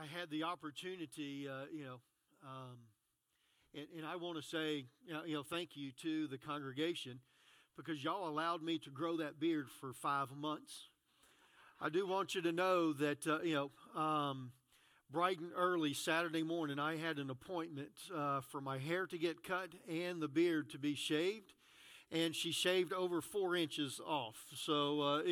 I had the opportunity, and I want to say, thank you to the congregation, because y'all allowed me to grow that beard for 5 months. I do want you to know that, bright and early Saturday morning, I had an appointment for my hair to get cut and the beard to be shaved, and she shaved over 4 inches off. So,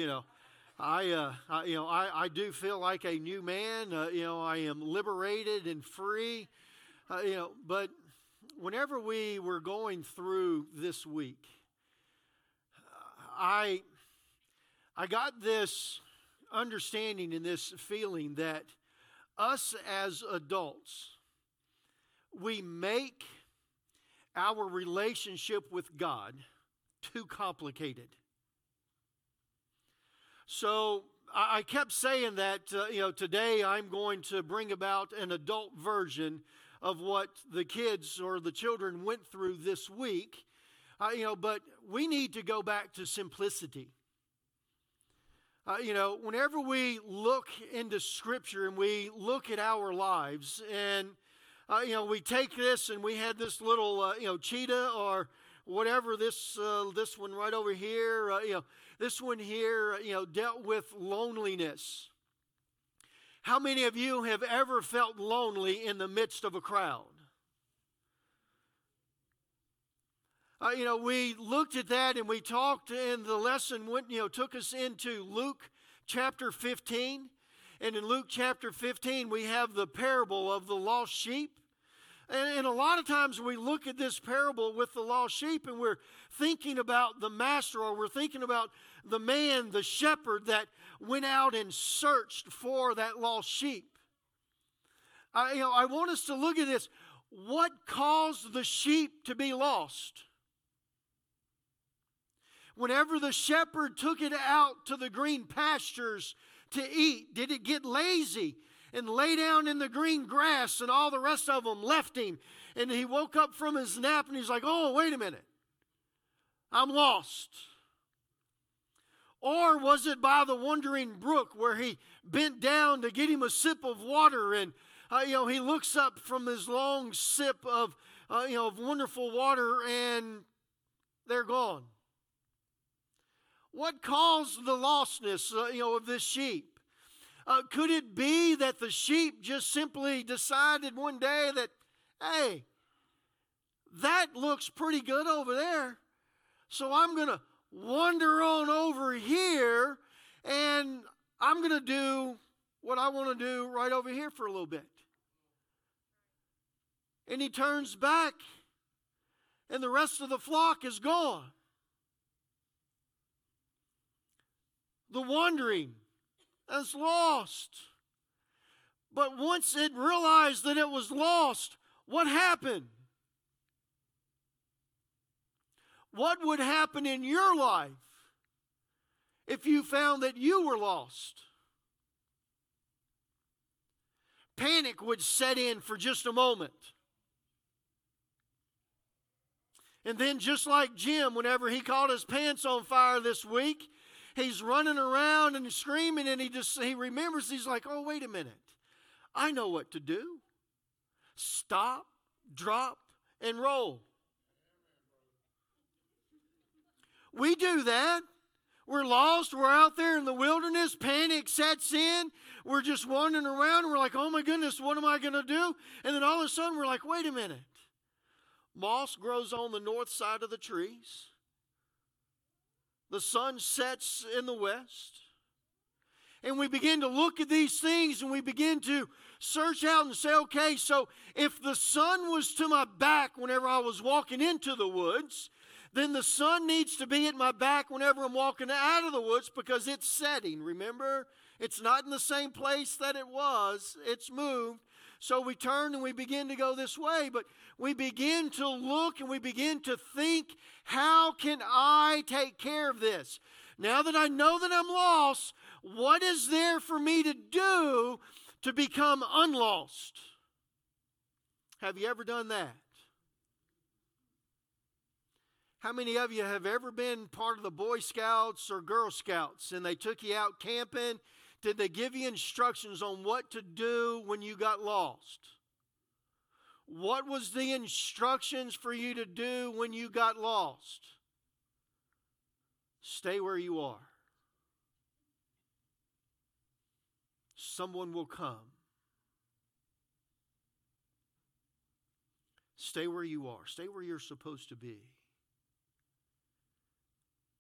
I do feel like a new man. I am liberated and free. But whenever we were going through this week, I got this understanding and this feeling that us as adults, we make our relationship with God too complicated. So I kept saying that, today I'm going to bring about an adult version of what the kids or the children went through this week, but we need to go back to simplicity. Whenever we look into Scripture and we look at our lives and, we take this and we had this little, cheetah or whatever, this one right over here, this one here, dealt with loneliness. How many of you have ever felt lonely in the midst of a crowd? We looked at that and we talked, and the lesson went, took us into Luke chapter 15. And in Luke chapter 15, we have the parable of the lost sheep. And a lot of times we look at this parable with the lost sheep and we're thinking about the master, or we're thinking about the man, the shepherd that went out and searched for that lost sheep. I want us to look at this. What caused the sheep to be lost? Whenever the shepherd took it out to the green pastures to eat, did it get lazy and lay down in the green grass, and all the rest of them left him? And he woke up from his nap and he's like, oh, wait a minute, I'm lost. Or was it by the wandering brook where he bent down to get him a sip of water, and he looks up from his long sip of, of wonderful water, and they're gone? What caused the lostness, of this sheep? Could it be that the sheep just simply decided one day that, hey, that looks pretty good over there, so I'm going to wander on over here, and I'm going to do what I want to do right over here for a little bit? And he turns back, and the rest of the flock is gone. The wandering is lost. But once it realized that it was lost, what happened? What would happen in your life if you found that you were lost? Panic would set in for just a moment. And then, just like Jim, whenever he caught his pants on fire this week, he's running around and screaming, and he remembers. He's like, oh, wait a minute, I know what to do. Stop, drop, and roll. We do that. We're lost. We're out there in the wilderness. Panic sets in. We're just wandering around. We're like, oh, my goodness, what am I going to do? And then all of a sudden, we're like, wait a minute. Moss grows on the north side of the trees. The sun sets in the west. And we begin to look at these things, and we begin to search out and say, okay, so if the sun was to my back whenever I was walking into the woods, then the sun needs to be at my back whenever I'm walking out of the woods, because it's setting. Remember, it's not in the same place that it was. It's moved. So we turn and we begin to go this way, but we begin to look and we begin to think, how can I take care of this? Now that I know that I'm lost, what is there for me to do to become unlost? Have you ever done that? How many of you have ever been part of the Boy Scouts or Girl Scouts, and they took you out camping did they give you instructions on what to do when you got lost? What was the instructions for you to do when you got lost? Stay where you are. Someone will come. Stay where you are. Stay where you're supposed to be.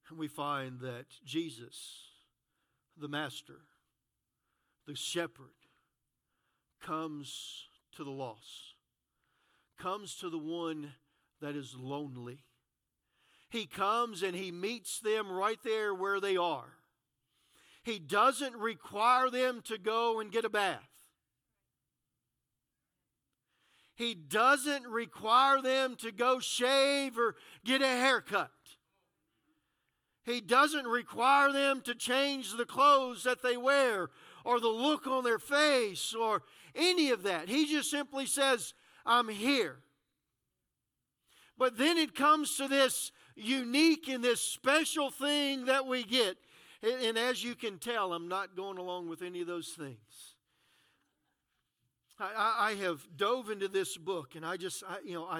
And we find that Jesus, the Master, the Shepherd, comes to the lost, comes to the one that is lonely. He comes and he meets them right there where they are. He doesn't require them to go and get a bath. He doesn't require them to go shave or get a haircut. He doesn't require them to change the clothes that they wear or the look on their face or any of that. He just simply says, I'm here. But then it comes to this unique and this special thing that we get. And as you can tell, I'm not going along with any of those things. I have dove into this book, and I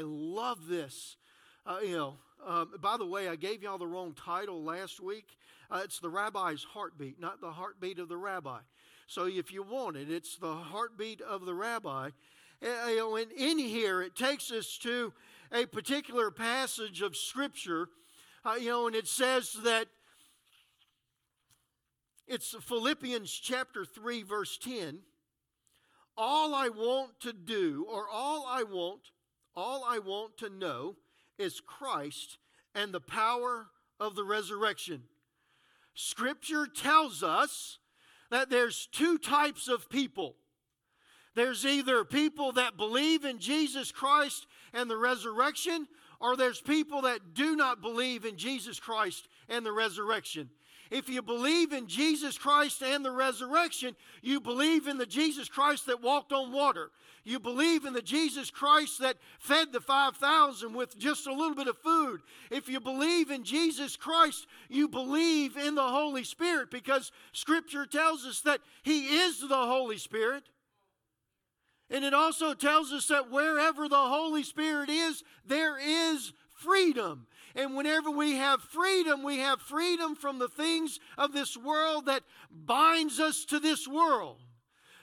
love this. By the way, I gave y'all the wrong title last week. It's The Rabbi's Heartbeat, not The Heartbeat of the Rabbi. So if you want it, it's The Heartbeat of the Rabbi. And in here, it takes us to a particular passage of Scripture, and it says that it's Philippians chapter 3, verse 10. All I want to do, or all I want to know is Christ and the power of the resurrection. Scripture tells us that there's two types of people. There's either people that believe in Jesus Christ and the resurrection, or there's people that do not believe in Jesus Christ and the resurrection. If you believe in Jesus Christ and the resurrection, you believe in the Jesus Christ that walked on water. You believe in the Jesus Christ that fed the 5,000 with just a little bit of food. If you believe in Jesus Christ, you believe in the Holy Spirit, because Scripture tells us that He is the Holy Spirit. And it also tells us that wherever the Holy Spirit is, there is freedom. And whenever we have freedom from the things of this world that binds us to this world.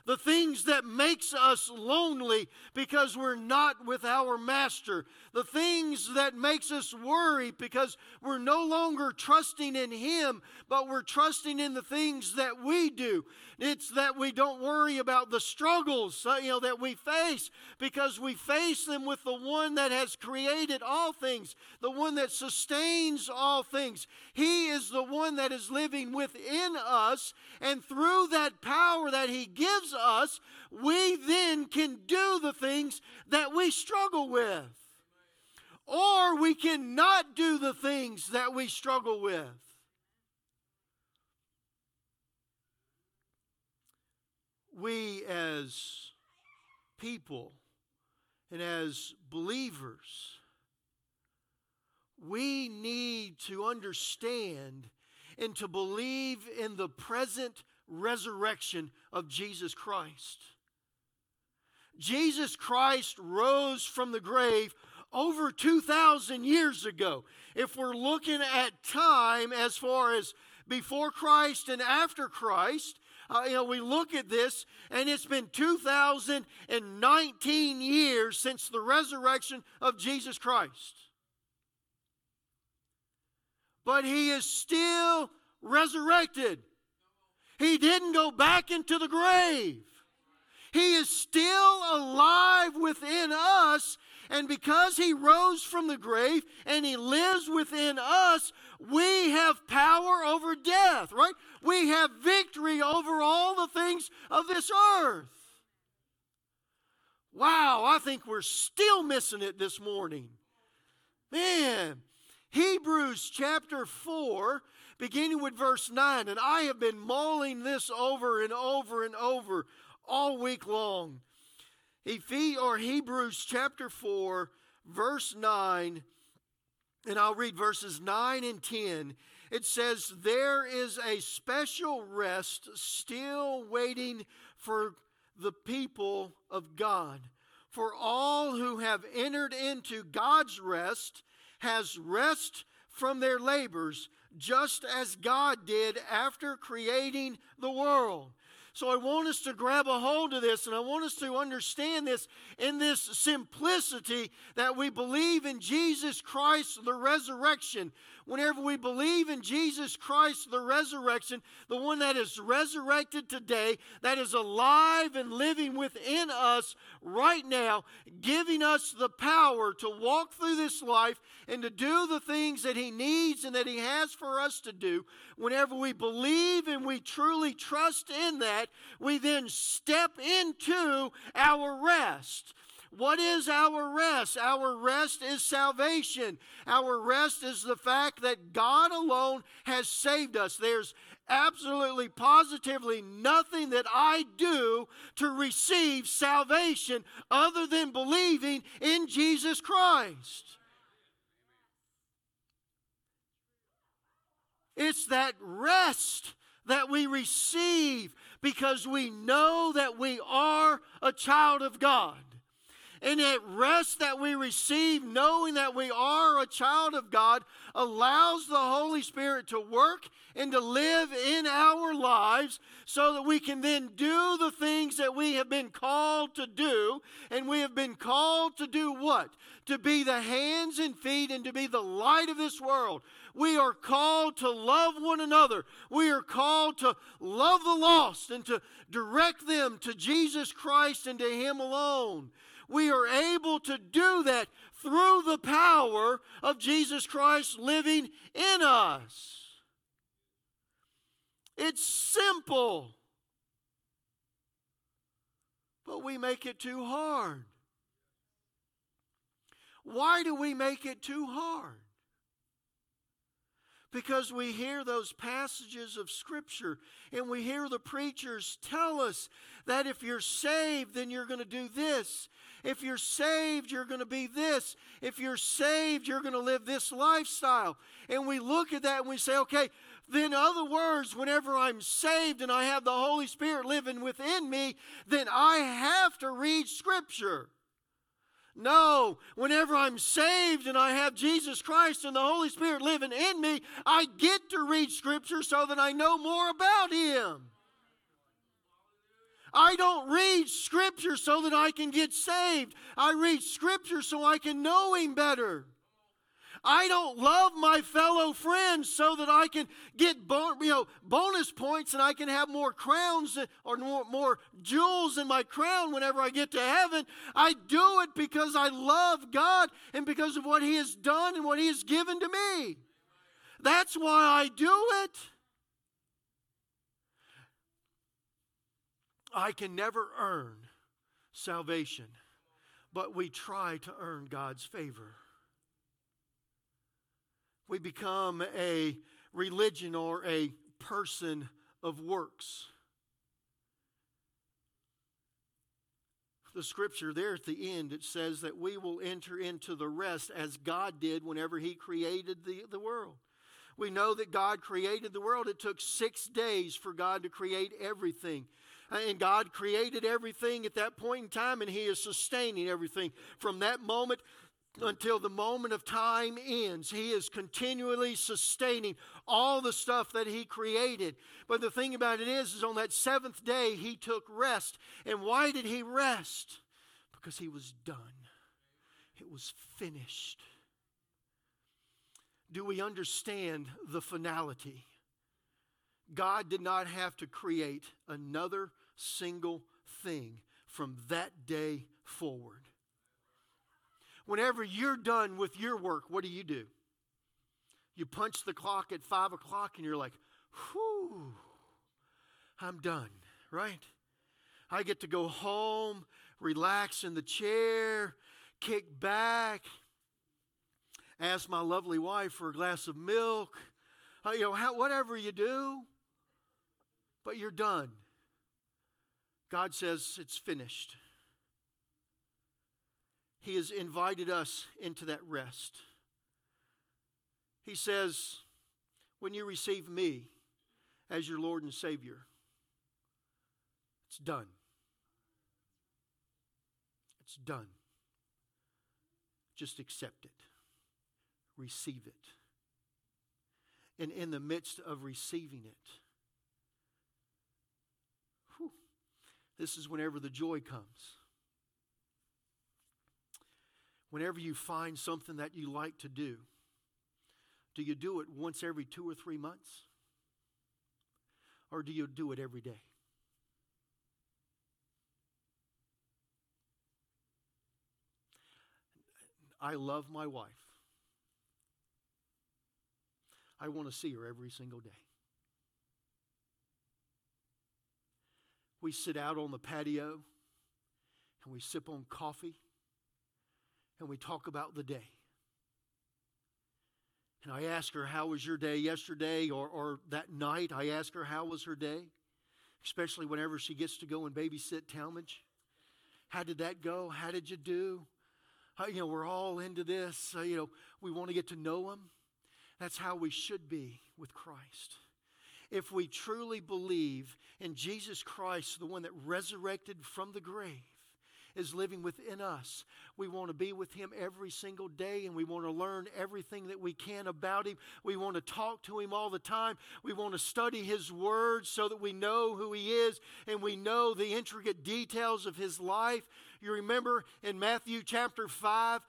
The things that makes us lonely because we're not with our master. The things that makes us worry because we're no longer trusting in him, but we're trusting in the things that we do. It's that we don't worry about the struggles that we face, because we face them with the one that has created all things, the one that sustains all things. He is the one that is living within us, and through that power that he gives us, we then can do the things that we struggle with. Or we cannot do the things that we struggle with. We as people and as believers, we need to understand and to believe in the present resurrection of Jesus Christ. Jesus Christ rose from the grave over 2,000 years ago. If we're looking at time as far as before Christ and after Christ, we look at this, and it's been 2,019 years since the resurrection of Jesus Christ. But he is still resurrected. He didn't go back into the grave. He is still alive within us, and because he rose from the grave and he lives within us, we have power over death, right? We have victory over all the things of this earth. Wow, I think we're still missing it this morning. Man, Hebrews chapter 4, beginning with verse 9, and I have been mulling this over and over and over all week long. Hebrews chapter 4, verse 9, and I'll read verses 9 and 10. It says there is a special rest still waiting for the people of God. For all who have entered into God's rest has rest from their labors, just as God did after creating the world. So I want us to grab a hold of this, and I want us to understand this in this simplicity that we believe in Jesus Christ, the resurrection. Whenever we believe in Jesus Christ, the resurrection, the one that is resurrected today, that is alive and living within us right now, giving us the power to walk through this life and to do the things that He needs and that He has for us to do. Whenever we believe and we truly trust in that, we then step into our rest. What is our rest? Our rest is salvation. Our rest is the fact that God alone has saved us. There's absolutely, positively nothing that I do to receive salvation other than believing in Jesus Christ. It's that rest that we receive because we know that we are a child of God. And that rest that we receive, knowing that we are a child of God, allows the Holy Spirit to work and to live in our lives so that we can then do the things that we have been called to do. And we have been called to do what? To be the hands and feet and to be the light of this world. We are called to love one another. We are called to love the lost and to direct them to Jesus Christ and to Him alone. We are able to do that through the power of Jesus Christ living in us. It's simple, but we make it too hard. Why do we make it too hard? Because we hear those passages of Scripture and we hear the preachers tell us that if you're saved, then you're going to do this. If you're saved, you're going to be this. If you're saved, you're going to live this lifestyle. And we look at that and we say, okay, then in other words, whenever I'm saved and I have the Holy Spirit living within me, then I have to read Scripture. No, whenever I'm saved and I have Jesus Christ and the Holy Spirit living in me, I get to read Scripture so that I know more about Him. I don't read Scripture so that I can get saved. I read Scripture so I can know Him better. I don't love my fellow friends so that I can get bonus points and I can have more crowns or more jewels in my crown whenever I get to heaven. I do it because I love God and because of what He has done and what He has given to me. That's why I do it. I can never earn salvation, but we try to earn God's favor. We become a religion or a person of works. The Scripture there at the end, it says that we will enter into the rest as God did whenever He created the world. We know that God created the world. It took 6 days for God to create everything. And God created everything at that point in time, and He is sustaining everything from that moment until the moment of time ends. He is continually sustaining all the stuff that He created. But the thing about it is on that seventh day, He took rest. And why did He rest? Because He was done. It was finished. Do we understand the finality? God did not have to create another single thing from that day forward. Whenever you're done with your work, what do? You punch the clock at 5 o'clock and you're like, whew, I'm done, right? I get to go home, relax in the chair, kick back, ask my lovely wife for a glass of milk, whatever you do, but you're done. God says it's finished. He has invited us into that rest. He says, when you receive me as your Lord and Savior. It's done. It's done. Just accept it. Receive it. And in the midst of receiving it, this is whenever the joy comes. Whenever you find something that you like to do, do you do it once every 2 or 3 months? Or do you do it every day? I love my wife. I want to see her every single day. We sit out on the patio and we sip on coffee and we talk about the day. And I ask her, how was your day yesterday or that night? I ask her, how was her day? Especially whenever she gets to go and babysit Talmadge. How did that go? How did you do? We're all into this. We want to get to know him. That's how we should be with Christ. If we truly believe in Jesus Christ, the one that resurrected from the grave, is living within us, we want to be with him every single day, and we want to learn everything that we can about him. We want to talk to him all the time. We want to study his word so that we know who he is and we know the intricate details of his life. You remember in Matthew chapter 5,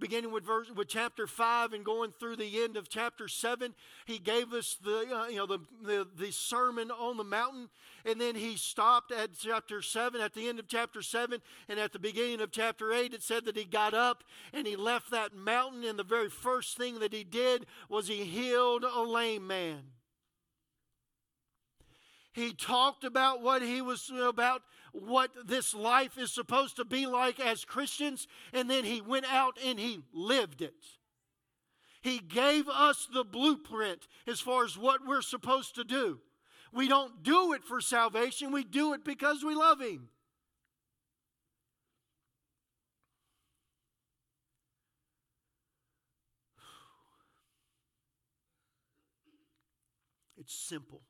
beginning with chapter 5 and going through the end of chapter 7, he gave us the Sermon on the Mountain, and then he stopped at chapter 7, at the end of chapter 7, and at the beginning of chapter 8, it said that he got up and he left that mountain, and the very first thing that he did was he healed a lame man. He talked about what he was about, what this life is supposed to be like as Christians, and then he went out and he lived it. He gave us the blueprint as far as what we're supposed to do. We don't do it for salvation. We do it because we love him. It's simple.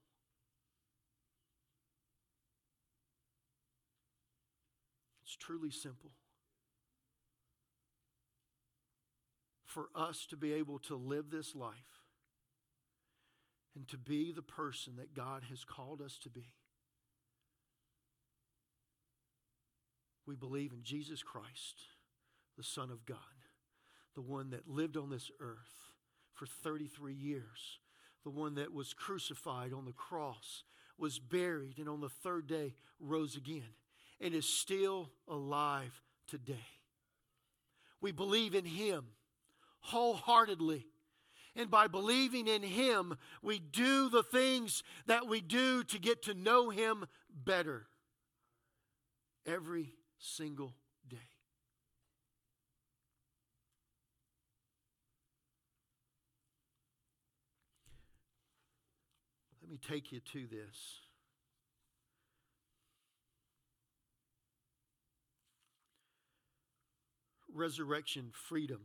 It's truly simple for us to be able to live this life and to be the person that God has called us to be. We believe in Jesus Christ, the Son of God, the one that lived on this earth for 33 years, the one that was crucified on the cross, was buried, and on the third day rose again, and is still alive today. We believe in him wholeheartedly. And by believing in him, we do the things that we do to get to know him better every single day. Let me take you to this. Resurrection freedom.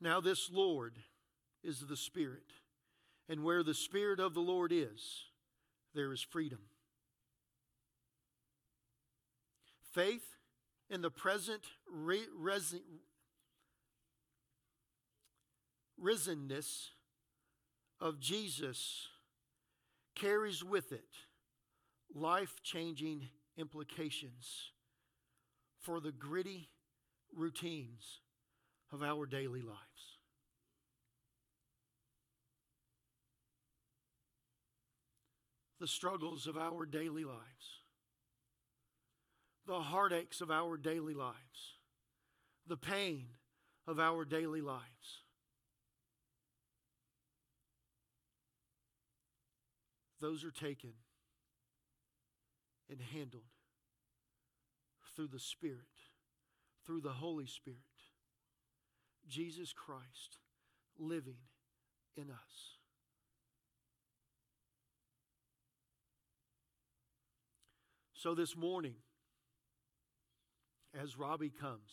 Now this Lord is the Spirit, and where the Spirit of the Lord is, there is freedom. Faith in the present risenness of Jesus carries with it life-changing implications for the gritty routines of our daily lives. The struggles of our daily lives. The heartaches of our daily lives. The pain of our daily lives. Those are taken and handled through the Spirit, through the Holy Spirit, Jesus Christ living in us. So this morning, as Robbie comes,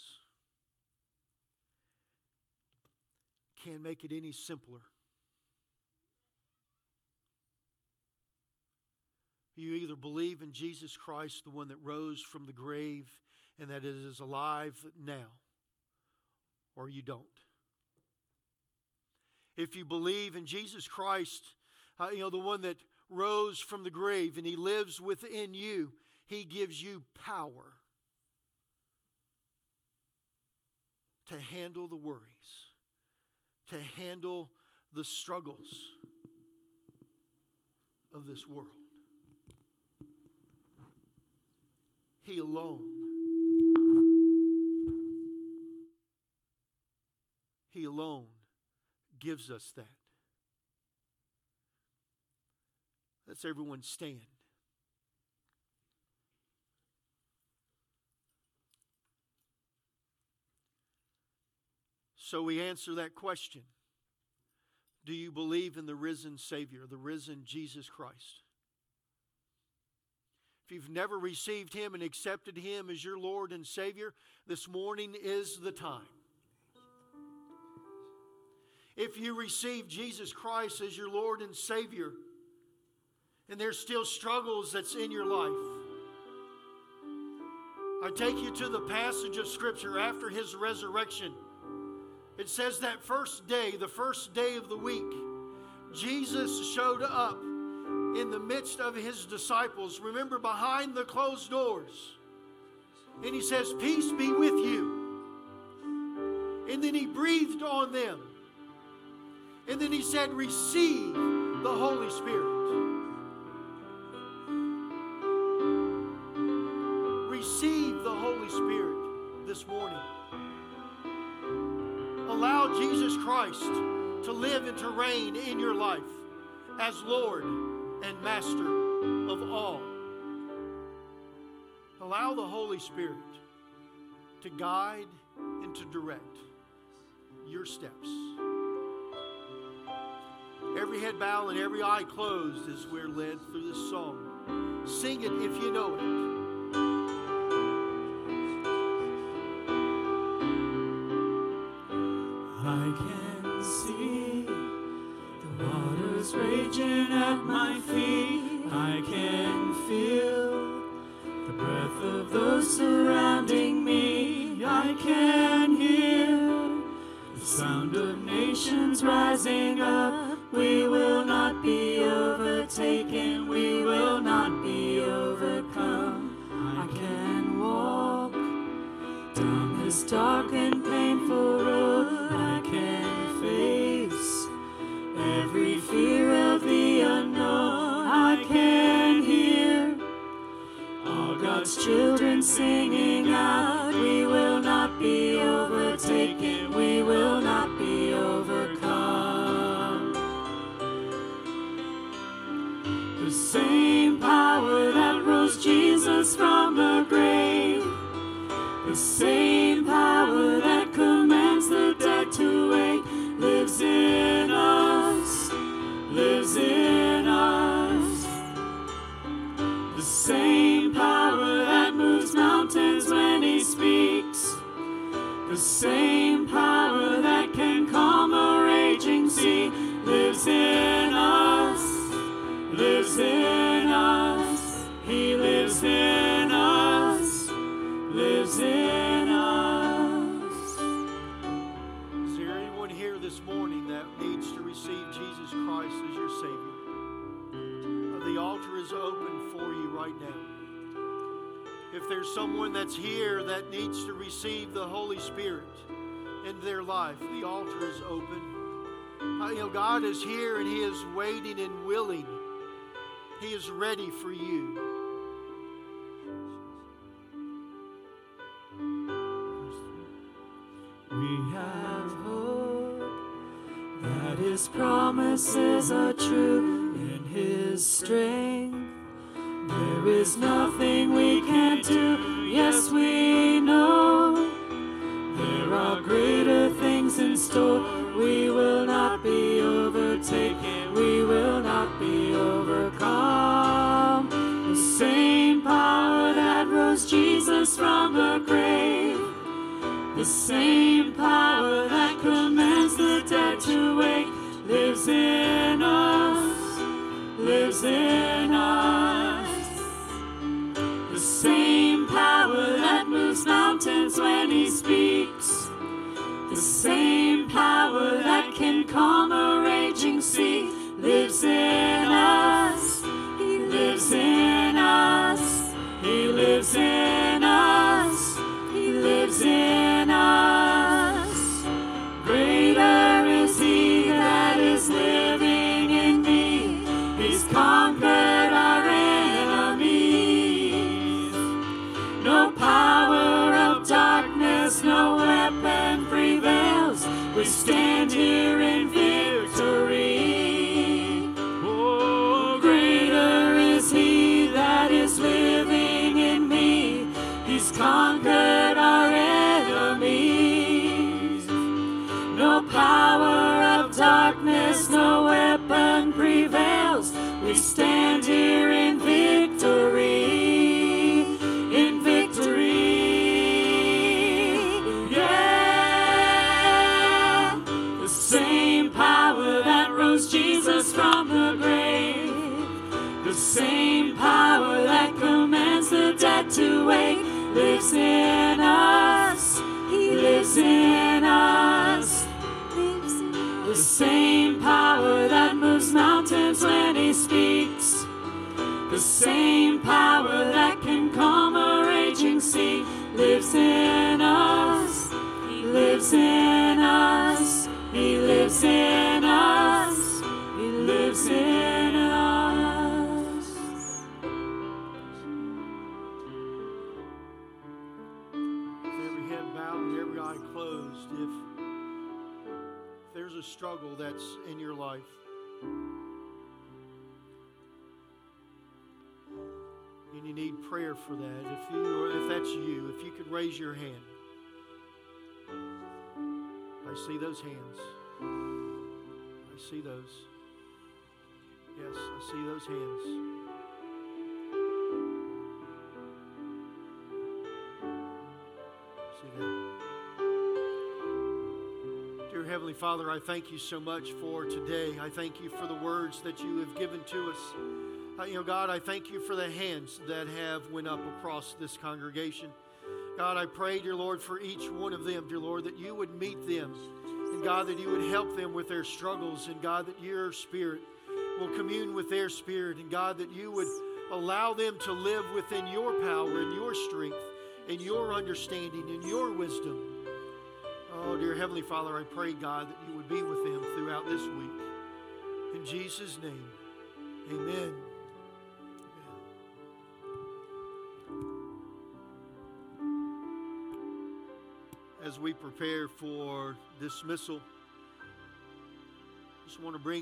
Can't make it any simpler. You either believe in Jesus Christ, the one that rose from the grave and that it is alive now, or you don't. If you believe in Jesus Christ, the one that rose from the grave and he lives within you, he gives you power to handle the worries, to handle the struggles of this world. He alone. He alone gives us that. Let's everyone stand. So we answer that question. Do you believe in the risen Savior, the risen Jesus Christ? If you've never received Him and accepted Him as your Lord and Savior, this morning is the time. If you receive Jesus Christ as your Lord and Savior, and there's still struggles that's in your life, I take you to the passage of Scripture after His resurrection. It says that first day, the first day of the week, Jesus showed up in the midst of His disciples. Remember, behind the closed doors. And He says, "Peace be with you." And then He breathed on them. And then He said, "Receive the Holy Spirit." Receive the Holy Spirit this morning. Allow Jesus Christ to live and to reign in your life as Lord and Master of all. Allow the Holy Spirit to guide and to direct your steps. Every head bowed and every eye closed as we're led through this song. Sing it if you know it. I can see the waters raging at my feet. I can feel the breath of those surrounding me. I can hear the sound of nations rising up. We will not be overtaken. We will not be overcome. I can walk down this dark and painful road. I can face every fear of the unknown. I can hear all God's children singing out. We will not be overtaken. We will not be overcome. The same power that rose Jesus from the grave, the same power that commands the dead to wake lives in us, lives in us. The same power that moves mountains when He speaks, the same power that can calm a raging sea lives in us, lives in us. He lives in us, lives in us. Is there anyone here this morning that needs to receive Jesus Christ as your Savior? The altar is open for you right now. If there's someone that's here that needs to receive the Holy Spirit in their life, the altar is open. God is here and He is waiting and willing. He is ready for you. We have hope that His promises are true. In His strength there is nothing we can't do. Yes, we know there are greater things in store. We will not be overtaken. We will not be overcome. The same power that rose Jesus from the grave, The same power that commands the dead to wake lives in us, lives in us. The same power that moves mountains when he speaks, the same power that can calm a raging sea lives in us, he lives in us, he lives in us, he lives in us. We stand here in victory. Oh, greater is he that is living in me. He's conquered our enemies. No power of darkness, no weapon prevails. We stand here in victory. From the grave, the same power that commands the dead to wake lives in us, he lives in us. The same power that moves mountains when he speaks, the same power that can calm a raging sea lives in us, he lives in us, he lives in us. Lives in us. With every head bowed and every eye closed, if there's a struggle that's in your life, and you need prayer for that, if that's you, if you could raise your hand. I see those hands. I see those. Yes, I see those hands. See that? Dear Heavenly Father, I thank you so much for today. I thank you for the words that you have given to us. God, I thank you for the hands that have went up across this congregation. God, I pray, dear Lord, for each one of them, dear Lord, that you would meet them. And God, that you would help them with their struggles. And God, that your Spirit will commune with their spirit, and God, that you would allow them to live within your power and your strength and your understanding and your wisdom. Oh, dear Heavenly Father, I pray, God, that you would be with them throughout this week. In Jesus' name, amen. As we prepare for dismissal, I just want to bring